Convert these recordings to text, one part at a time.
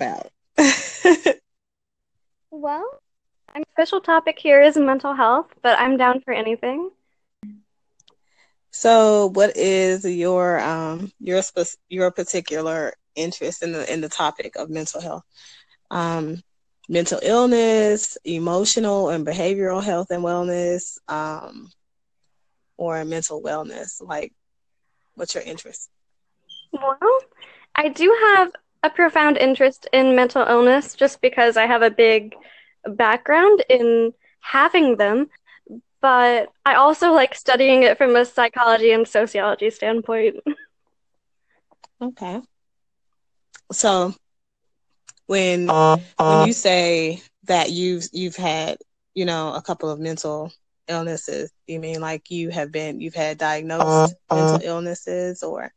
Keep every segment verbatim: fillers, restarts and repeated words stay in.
about? Well, our special topic here is mental health, but I'm down for anything. So, what is your um your spe- your particular interest in the in the topic of mental health? Um, mental illness, emotional and behavioral health and wellness, um, or mental wellness. Like, what's your interest? Well, I do have a profound interest in mental illness just because I have a big background in having them, but I also like studying it from a psychology and sociology standpoint. Okay. So when when you say that you've you've had, you know, a couple of mental illnesses, you mean like you have been you've had diagnosed mental illnesses or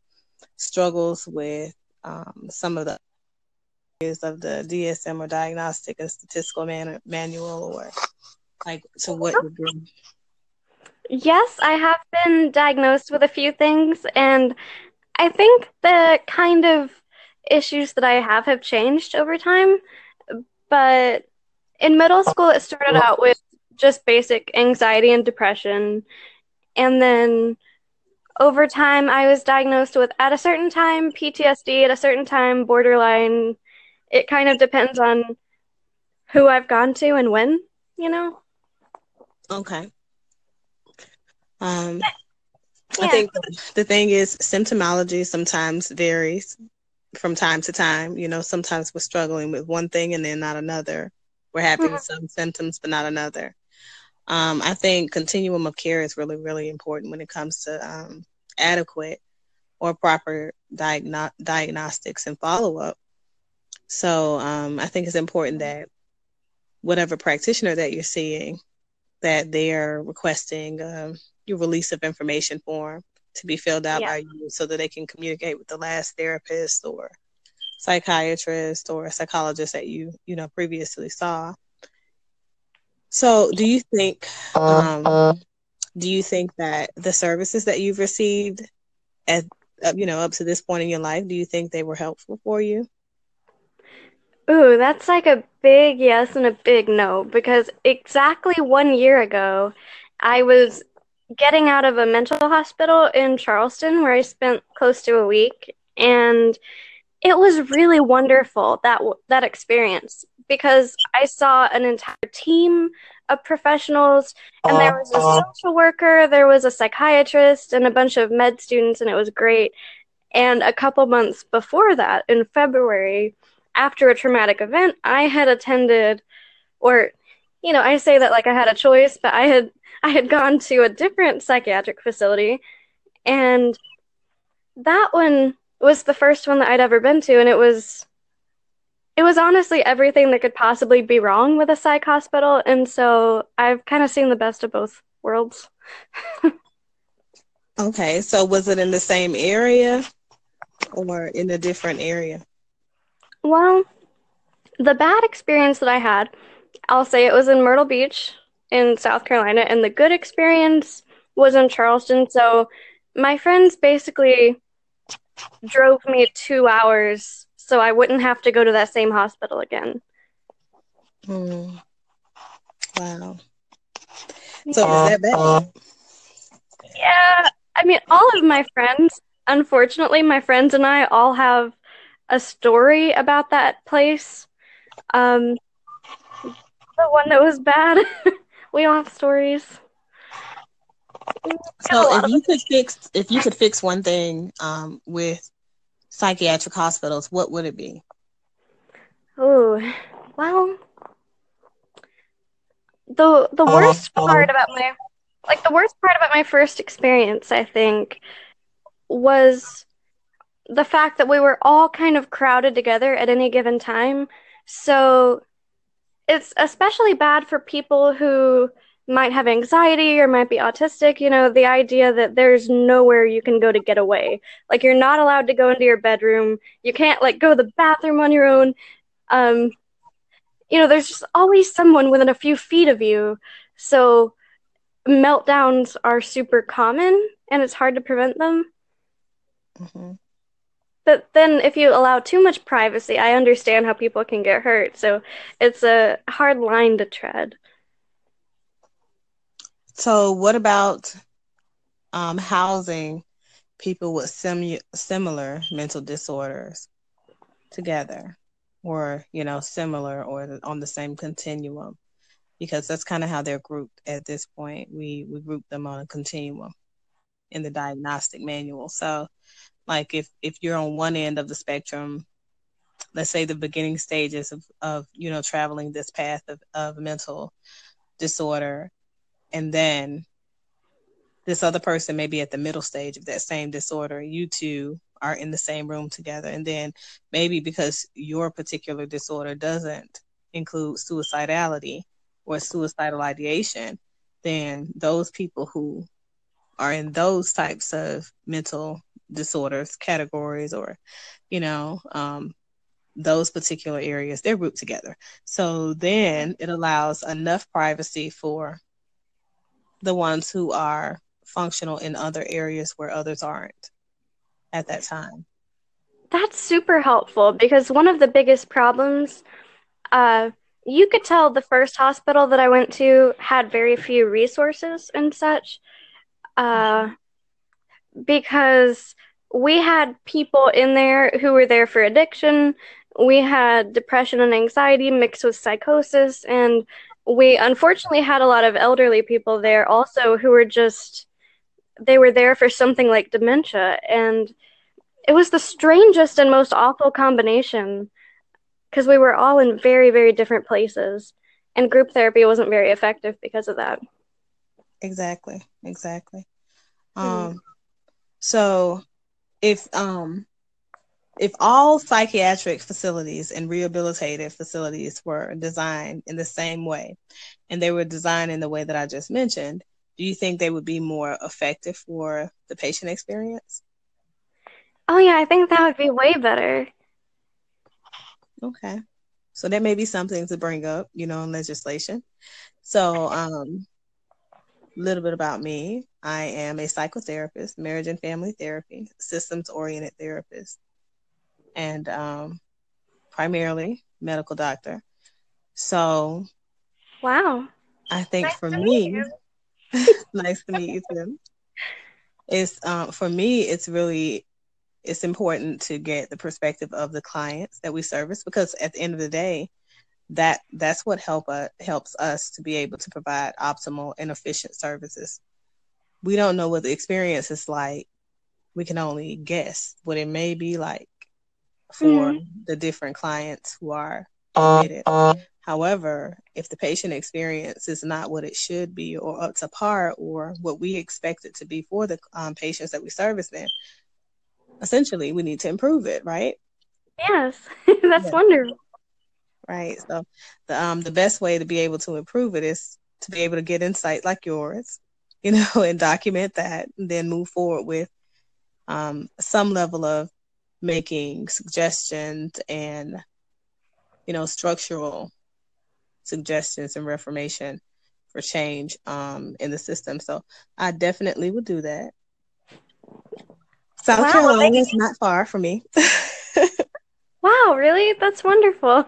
struggles with um, some of the areas of the D S M or Diagnostic and Statistical man- Manual, or like so what? Yes, I have been diagnosed with a few things, and I think the kind of issues that I have have changed over time. But in middle school, it started out with just basic anxiety and depression, and then over time, I was diagnosed with, at a certain time, P T S D, at a certain time, borderline. It kind of depends on who I've gone to and when, you know? Okay. Um, yeah. I think the thing is, symptomology sometimes varies from time to time. You know, sometimes we're struggling with one thing and then not another. We're having mm-hmm. some symptoms, but not another. Um, I think continuum of care is really, really important when it comes to um, adequate or proper diagno- diagnostics and follow-up. So um, I think it's important that whatever practitioner that you're seeing, that they are requesting um, your release of information form to be filled out yeah. by you so that they can communicate with the last therapist or psychiatrist or psychologist that you, you know, previously saw. So, do you think, um, do you think that the services that you've received, at you know, up to this point in your life, do you think they were helpful for you? Ooh, that's like a big yes and a big no, because exactly one year ago, I was getting out of a mental hospital in Charleston, where I spent close to a week, and it was really wonderful, that that experience, because I saw an entire team of professionals, and there was a social worker, there was a psychiatrist, and a bunch of med students, and it was great. And a couple months before that, in February, after a traumatic event, I had attended, or, you know, I say that like I had a choice, but I had I had gone to a different psychiatric facility, and that one was the first one that I'd ever been to, and it was it was honestly everything that could possibly be wrong with a psych hospital, and so I've kind of seen the best of both worlds. Okay, so was it in the same area or in a different area? Well, the bad experience that I had, I'll say it was in Myrtle Beach in South Carolina, and the good experience was in Charleston, so my friends basically drove me two hours so I wouldn't have to go to that same hospital again. Mm. Wow. So is that bad? Yeah. I mean, all of my friends, unfortunately, my friends and I all have a story about that place. Um, the one that was bad. We all have stories. So if you could fix if you could fix one thing um, with psychiatric hospitals, what would it be? Oh, well, the the uh, worst uh, part about my like the worst part about my first experience, I think, was the fact that we were all kind of crowded together at any given time. So it's especially bad for people who might have anxiety or might be autistic, you know, the idea that there's nowhere you can go to get away. Like, you're not allowed to go into your bedroom. You can't, like, go to the bathroom on your own. Um, you know, there's just always someone within a few feet of you. So meltdowns are super common, and it's hard to prevent them. Mm-hmm. But then if you allow too much privacy, I understand how people can get hurt. So it's a hard line to tread. So what about um, housing people with sim- similar mental disorders together, or, you know, similar or on the same continuum? Because that's kind of how they're grouped at this point. We, we group them on a continuum in the diagnostic manual. So like if, if you're on one end of the spectrum, let's say the beginning stages of, of you know, traveling this path of, of mental disorder, and then this other person may be at the middle stage of that same disorder, you two are in the same room together. And then maybe because your particular disorder doesn't include suicidality or suicidal ideation, then those people who are in those types of mental disorders, categories, or, you know, um, those particular areas, they're grouped together. So then it allows enough privacy for the ones who are functional in other areas where others aren't at that time. That's super helpful, because one of the biggest problems, uh, you could tell the first hospital that I went to had very few resources and such, uh, because we had people in there who were there for addiction. We had depression and anxiety mixed with psychosis, and we unfortunately had a lot of elderly people there also who were just, they were there for something like dementia. And it was the strangest and most awful combination, because we were all in very, very different places, and group therapy wasn't very effective because of that. Exactly. Exactly. Mm. Um, so if, um, If all psychiatric facilities and rehabilitative facilities were designed in the same way, and they were designed in the way that I just mentioned, do you think they would be more effective for the patient experience? Oh, yeah, I think that would be way better. Okay. So that may be something to bring up, you know, in legislation. So um, a little bit about me. I am a psychotherapist, marriage and family therapy, systems-oriented therapist, and um, primarily medical doctor. So, wow. I think nice for me, nice to meet you too. It's um, for me, it's really, it's important to get the perspective of the clients that we service, because at the end of the day, that that's what help uh, helps us to be able to provide optimal and efficient services. We don't know what the experience is like. We can only guess what it may be like for mm-hmm. the different clients who are admitted. However, if the patient experience is not what it should be, or up to par, or what we expect it to be for the um, patients that we service, then essentially we need to improve it, right? Yes, that's yeah. wonderful. Right. So the um, the best way to be able to improve it is to be able to get insight like yours, you know, and document that, and then move forward with um, some level of making suggestions and, you know, structural suggestions and reformation for change um, in the system. So I definitely would do that. South wow, Carolina is not far from me. Wow, really? That's wonderful.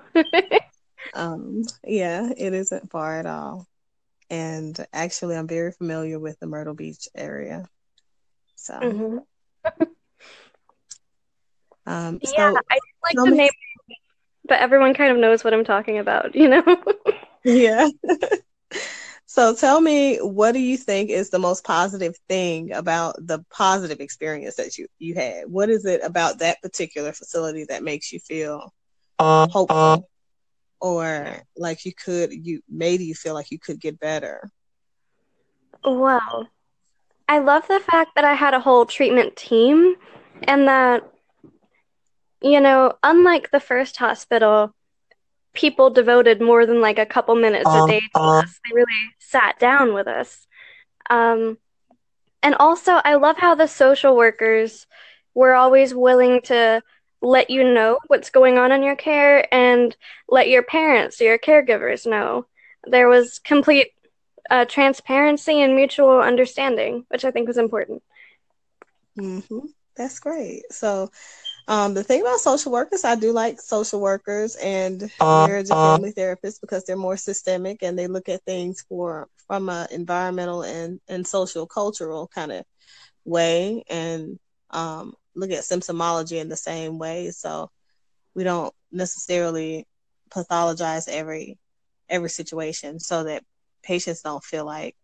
um, yeah, it isn't far at all. And actually, I'm very familiar with the Myrtle Beach area. So. Mm-hmm. Um, so, yeah, I like the name, but everyone kind of knows what I'm talking about, you know? Yeah. So tell me, what do you think is the most positive thing about the positive experience that you, you had? What is it about that particular facility that makes you feel uh, hopeful uh, or like you could, you maybe you feel like you could get better? Well, I love the fact that I had a whole treatment team, and that, you know, unlike the first hospital, people devoted more than like a couple minutes a day to us. They really sat down with us. Um, and also, I love how the social workers were always willing to let you know what's going on in your care, and let your parents or your caregivers know. There was complete uh, transparency and mutual understanding, which I think was important. Mm-hmm. That's great. So Um, the thing about social workers, I do like social workers and marriage and family therapists because they're more systemic and they look at things for from an environmental and, and social cultural kind of way, and um, look at symptomology in the same way. So we don't necessarily pathologize every every situation so that patients don't feel like,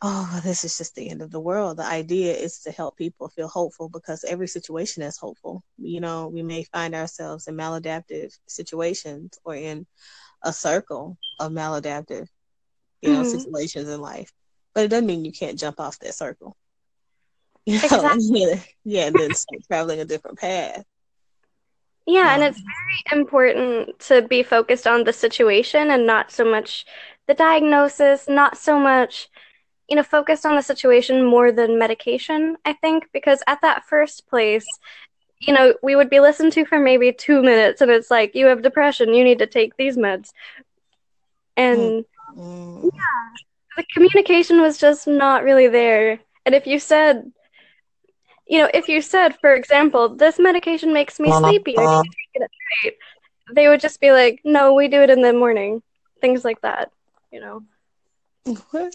oh, this is just the end of the world. The idea is to help people feel hopeful because every situation is hopeful. You know, we may find ourselves in maladaptive situations or in a circle of maladaptive, you know, mm-hmm. situations in life. But it doesn't mean you can't jump off that circle. You know? Exactly. Yeah, and then start traveling a different path. Yeah, um, and it's very important to be focused on the situation and not so much the diagnosis, not so much... you know, focused on the situation more than medication, I think, because at that first place, you know, we would be listened to for maybe two minutes and it's like, you have depression, you need to take these meds. And mm-hmm. yeah, the communication was just not really there. And if you said, you know, if you said, for example, this medication makes me sleepy, I need to take it at night, they would just be like, no, we do it in the morning. Things like that, you know. What?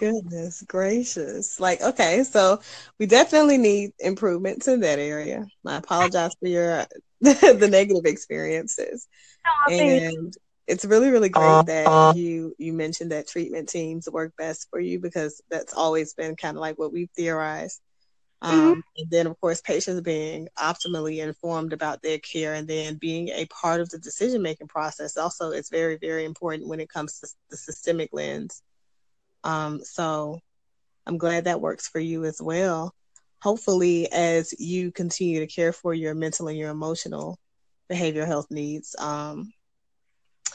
Goodness gracious. Like, okay, so we definitely need improvements in that area. I apologize for your the negative experiences. No, and it's really, really great that you you mentioned that treatment teams work best for you, because that's always been kind of like what we've theorized. Um, mm-hmm. And then, of course, patients being optimally informed about their care and then being a part of the decision-making process also is very, very important when it comes to the systemic lens. Um, so I'm glad that works for you as well. Hopefully, as you continue to care for your mental and your emotional behavioral health needs, um,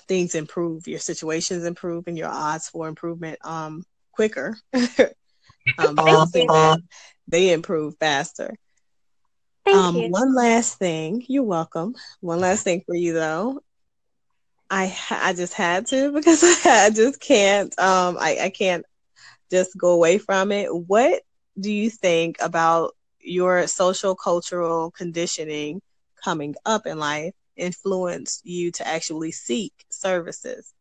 things improve, your situations improve, and your odds for improvement um, quicker. um, Thank They improve faster. Thank um, you. One last thing. You're welcome. One last thing for you, though. I I just had to because I just can't. Um, I, I can't just go away from it. What do you think about your social cultural conditioning coming up in life influenced you to actually seek services?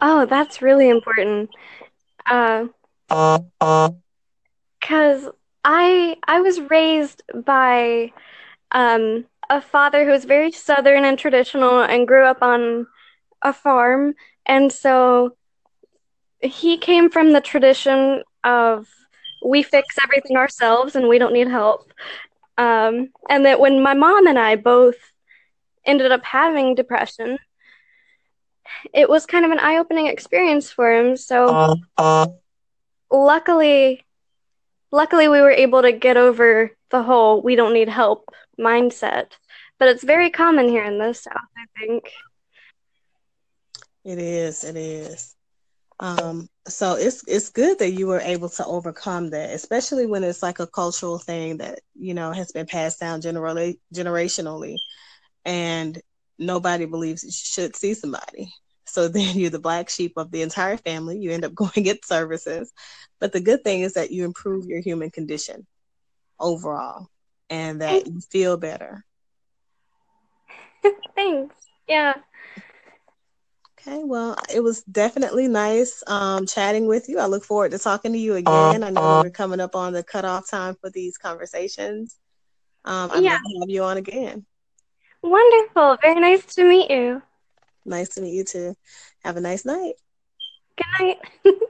Oh, that's really important. Uh. Uh, uh. Because I I was raised by um, a father who was very Southern and traditional and grew up on a farm. And so he came from the tradition of we fix everything ourselves and we don't need help. Um, and that when my mom and I both ended up having depression, it was kind of an eye-opening experience for him. So uh, uh. luckily... Luckily, we were able to get over the whole we don't need help mindset, but it's very common here in the South, I think. It is, it is. Um, so it's it's good that you were able to overcome that, especially when it's like a cultural thing that, you know, has been passed down generally, generationally, and nobody believes you should see somebody. So then you're the black sheep of the entire family. You end up going get services. But the good thing is that you improve your human condition overall and that you feel better. Thanks. Yeah. Okay. Well, it was definitely nice um, chatting with you. I look forward to talking to you again. I know we're coming up on the cutoff time for these conversations. Um, I'm yeah. going to have you on again. Wonderful. Very nice to meet you. Nice to meet you too. Have a nice night. Good night.